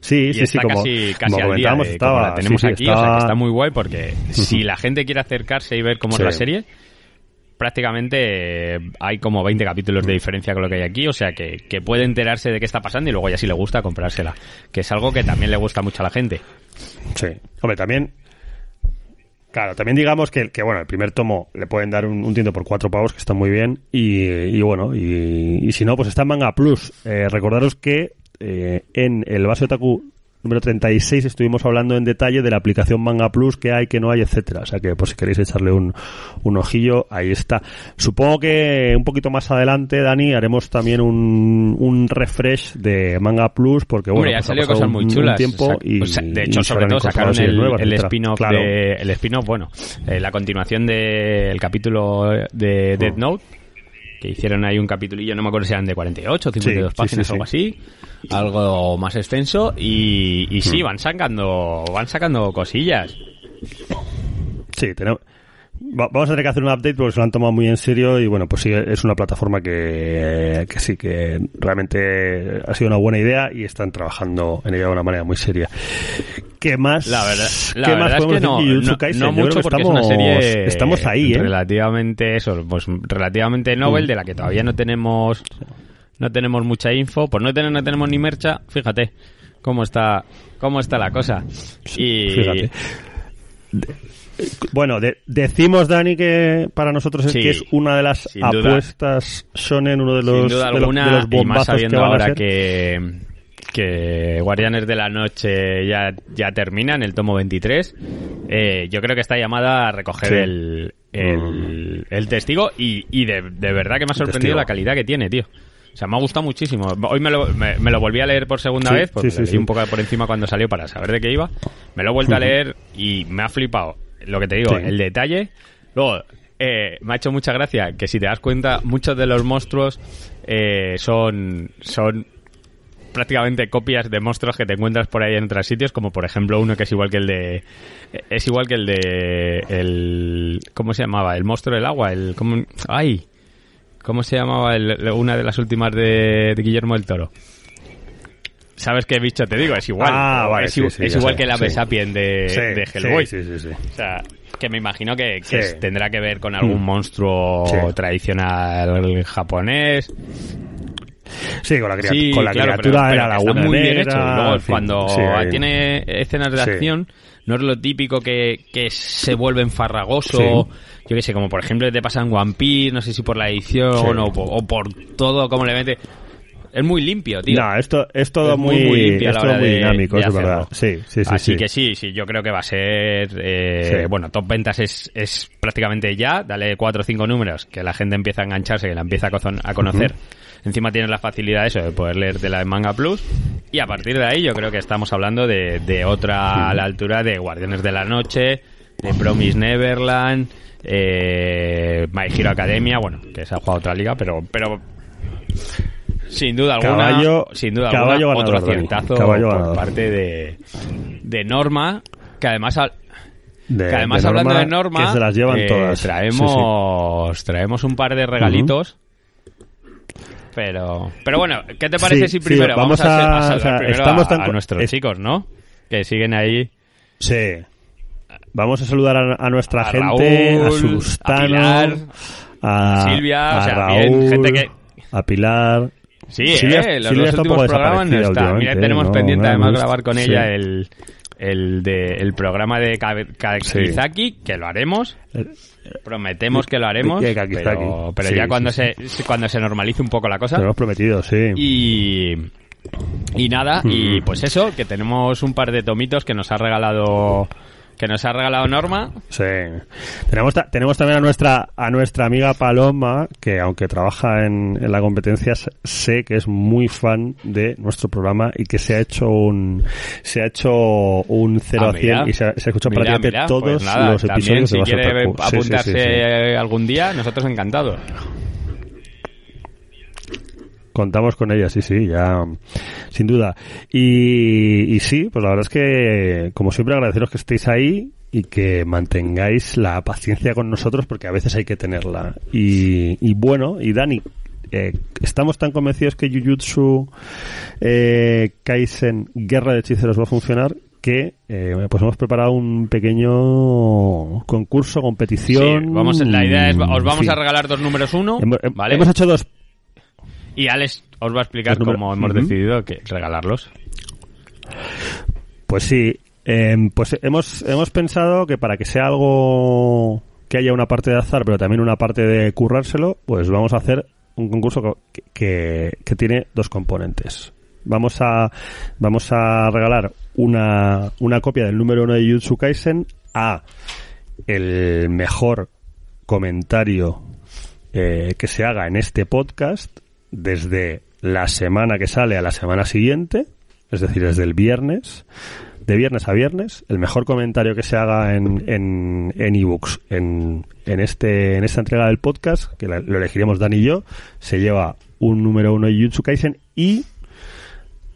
sí, y sí, está sí, casi, como, casi como al día de, estaba, como la tenemos sí, sí, aquí, estaba... o sea que está muy guay porque uh-huh. si la gente quiere acercarse y ver cómo sí. es la serie, prácticamente eh, hay como veinte capítulos de diferencia con lo que hay aquí, o sea que, que puede enterarse de qué está pasando y luego ya si le gusta comprársela, que es algo que también le gusta mucho a la gente. Sí, hombre, también claro, también digamos que, que bueno, el primer tomo le pueden dar un, un tiento por cuatro pavos, que está muy bien, y, y bueno y, y si no, pues está en Manga Plus. Eh, recordaros que eh, en el Base Otaku número treinta y seis estuvimos hablando en detalle de la aplicación Manga Plus, que hay, que no hay, etcétera. O sea que por si queréis echarle un, un ojillo, ahí está. Supongo que un poquito más adelante, Dani, haremos también un, un refresh de Manga Plus, porque bueno, hombre, pues, han salido cosas muy chulas. Tiempo Sa- y, o sea, de hecho, sobre todo sacaron el, nuevas, el spin-off, claro. de, el spin-off, bueno, eh, la continuación del de, capítulo de Death Note, que hicieron ahí un capitulillo, no me acuerdo si eran de cuarenta y ocho, cincuenta y dos sí, páginas sí, sí, o algo así, sí. Algo más extenso y, y sí, van sacando van sacando cosillas. Sí, tenemos... Vamos a tener que hacer un update porque se lo han tomado muy en serio y bueno, pues sí, es una plataforma que, que sí, que realmente ha sido una buena idea y están trabajando en ella de una manera muy seria. ¿Qué más? La verdad, la ¿qué más podemos es que no, decir? No, Kaisen, no mucho porque estamos, es una serie estamos ahí, ¿eh? Relativamente, eso, pues relativamente novel, de la que todavía no tenemos no tenemos mucha info, pues no tenemos, no tenemos ni mercha, fíjate cómo está, cómo está la cosa. Y... Fíjate. De... Bueno, de, decimos, Dani, que para nosotros es sí, que es una de las apuestas shonen, uno de los, sin duda alguna, de los, de los bombazos, y más sabiendo que van ahora a ser. Que, que Guardianes de la Noche ya, ya termina en el tomo veintitrés, eh, yo creo que está llamada a recoger sí. el, el, el testigo y, y de, de verdad que me ha sorprendido la calidad que tiene, tío. O sea, me ha gustado muchísimo. Hoy me lo, me, me lo volví a leer por segunda sí, vez, porque sí, sí, leí sí. un poco por encima cuando salió para saber de qué iba. Me lo he vuelto a leer y me ha flipado. Lo que te digo, sí. el detalle. Luego, eh, me ha hecho mucha gracia que si te das cuenta, muchos de los monstruos eh, son son prácticamente copias de monstruos que te encuentras por ahí en otros sitios, como por ejemplo uno que es igual que el de es igual que el de el ¿cómo se llamaba? El monstruo del agua, el ¿cómo, ay, ¿cómo se llamaba el, una de las últimas de, de Guillermo del Toro? ¿Sabes qué bicho te digo? Es igual. Ah, vale, es sí, sí, es igual sé, que el Ape sí. Sapien de, sí, de Hellboy. Sí, sí, sí, sí. O sea, que me imagino que, que sí. tendrá que ver con algún monstruo sí. tradicional japonés. Sí, con la, criat- sí, con la claro, criatura pero, de la laguna muy negra, bien hecho. Luego, sí, cuando sí, tiene no. escenas de sí. acción, no es lo típico que, que se vuelve enfarragoso. Sí. Yo qué sé, como por ejemplo te pasa en One Piece, no sé si por la edición sí. o, o por todo, como le mete... Es muy limpio, tío. No, esto es todo es muy, muy, limpio es todo muy de, dinámico, de es verdad. Sí, sí, sí. Así sí. que sí, sí, yo creo que va a ser... Eh, sí. Bueno, top ventas es, es prácticamente ya. Dale cuatro o cinco números, que la gente empieza a engancharse, que la empieza a conocer. Uh-huh. Encima tienes la facilidad de eso, de poder leértela en Manga Plus. Y a partir de ahí yo creo que estamos hablando de, de otra sí. a la altura de Guardianes de la Noche, de Promise Neverland, eh, My Hero Academia, bueno, que se ha jugado otra liga, pero... pero sin duda alguna, caballo, sin duda alguna ganador, otro aciertazo por ganador. Parte de, de Norma, que además, de, que además de hablando Norma, de Norma, que se las llevan eh, todas. Traemos, sí, sí. traemos un par de regalitos, uh-huh. pero pero bueno, ¿qué te parece sí, si primero sí, vamos, vamos a, a, ser, a saludar o sea, primero estamos a, tan... a nuestros es... chicos, ¿no? Que siguen ahí. Sí. Vamos a saludar a, a nuestra a gente, Raúl, a Sustano, a Pilar, a Silvia, a o sea, Raúl, bien, gente que... a Pilar. Sí, sí, eh, los, sí, los últimos programas no está. Mira, tenemos no, pendiente no, además no, grabar con sí. ella el el de el programa de Kakizaki, sí. que lo haremos. Prometemos que lo haremos, sí, pero, pero sí, ya cuando sí, se sí. cuando se normalice un poco la cosa. Lo hemos prometido, sí. Y y nada, mm. y pues eso, que tenemos un par de tomitos que nos ha regalado que nos ha regalado Norma. Sí. Tenemos ta- tenemos también a nuestra a nuestra amiga Paloma, que aunque trabaja en, en la competencia, sé que es muy fan de nuestro programa y que se ha hecho un se ha hecho un cero ah, a cien y se ha, se ha escuchado mira, prácticamente mira, todos pues nada, los episodios también, de si quiere apuntarse sí, sí, sí, sí. algún día, nosotros encantados. Contamos con ella, sí, sí, ya, sin duda. Y, y sí, pues la verdad es que, como siempre, agradeceros que estéis ahí y que mantengáis la paciencia con nosotros, porque a veces hay que tenerla. Y, y bueno, y Dani, eh, estamos tan convencidos que Jujutsu eh, Kaisen Guerra de Hechiceros va a funcionar, que eh, pues hemos preparado un pequeño concurso, competición. Sí, vamos, la idea es, os vamos sí. a regalar dos números uno. Hemos, ¿vale? hemos hecho dos. Y Alex os va a explicar cómo hemos uh-huh. decidido que regalarlos. Pues sí, eh, pues hemos hemos pensado que para que sea algo que haya una parte de azar, pero también una parte de currárselo, pues vamos a hacer un concurso que, que, que tiene dos componentes. Vamos a vamos a regalar una una copia del número uno de Jujutsu Kaisen a el mejor comentario eh, que se haga en este podcast. Desde la semana que sale a la semana siguiente, es decir, desde el viernes, de viernes a viernes, el mejor comentario que se haga en en, en ebooks en en este en esta entrega del podcast, que la, lo elegiremos Dani y yo, se lleva un número uno de Jujutsu Kaisen, y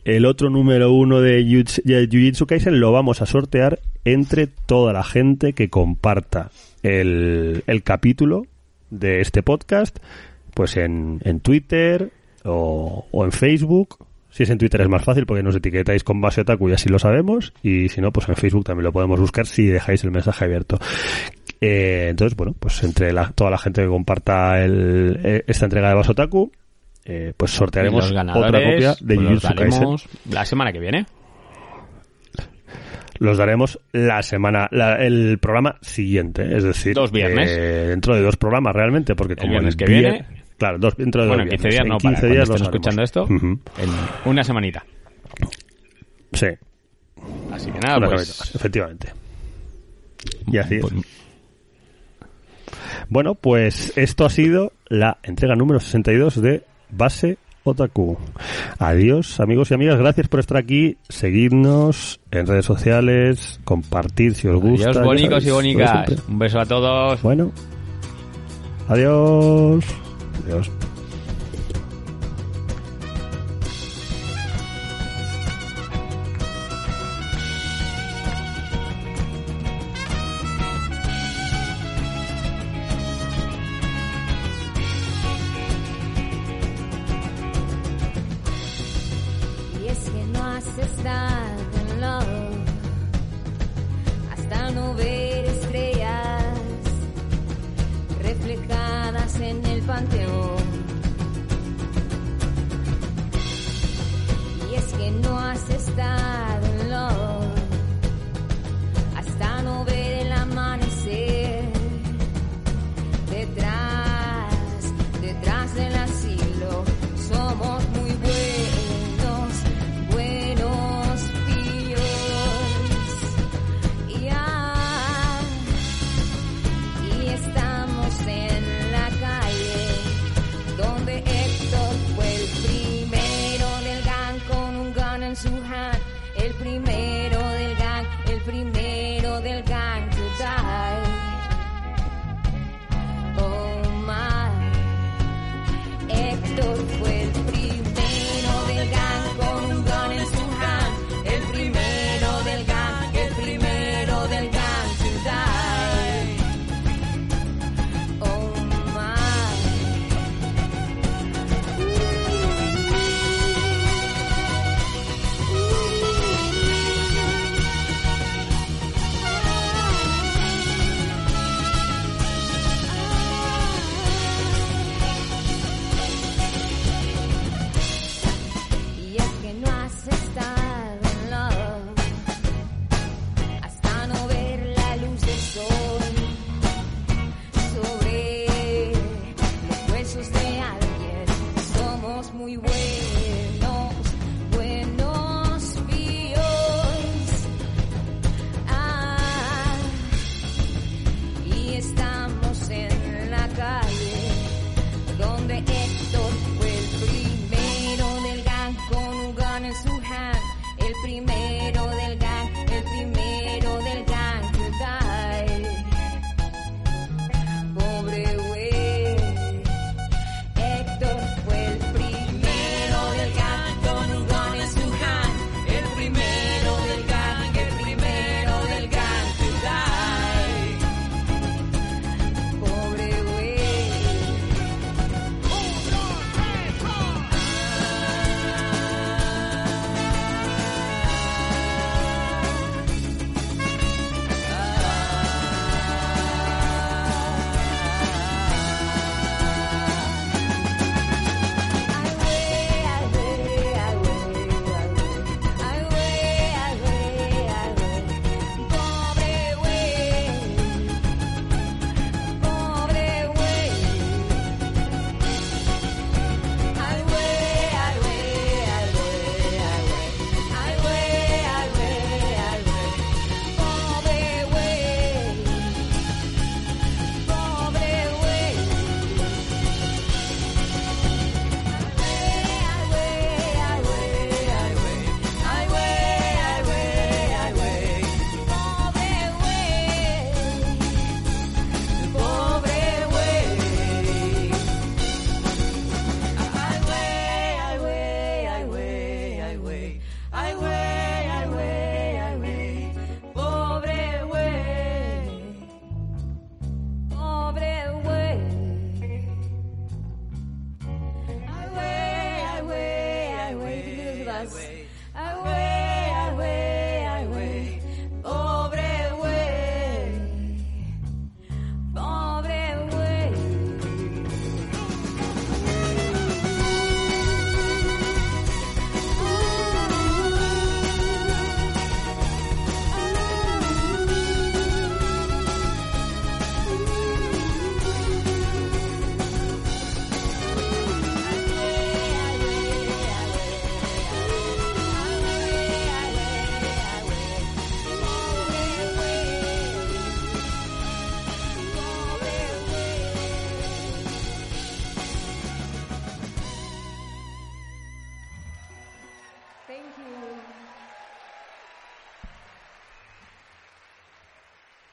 el otro número uno de Jujutsu Kaisen lo vamos a sortear entre toda la gente que comparta el, el capítulo de este podcast, pues en, en Twitter o, o en Facebook. Si es en Twitter es más fácil porque nos etiquetáis con Base Otaku y así lo sabemos, y si no, pues en Facebook también lo podemos buscar si dejáis el mensaje abierto. Eh, entonces, bueno, pues entre la, toda la gente que comparta el, esta entrega de Base Otaku, eh, pues sortearemos otra copia de Jujutsu Kaisen la semana que viene. Los daremos la semana, la, el programa siguiente, es decir, dos viernes. Eh, dentro de dos programas realmente, porque como el viernes el que vier... viene, claro, dos dentro de bueno, dos viernes. Bueno, en quince días no, para, días los escuchando esto, uh-huh. en una semanita. Sí. Así que nada, una pues... Cabeza, efectivamente. Y así es. Pues... Bueno, pues esto ha sido la entrega número sesenta y dos de Base Otaku. Adiós, amigos y amigas, gracias por estar aquí, seguidnos en redes sociales, compartir si os gusta. Adiós, bonicos y bonicas, un beso a todos. Bueno, adiós. Adiós.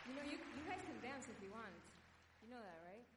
You know, you, you guys can dance if you want. You know that, right?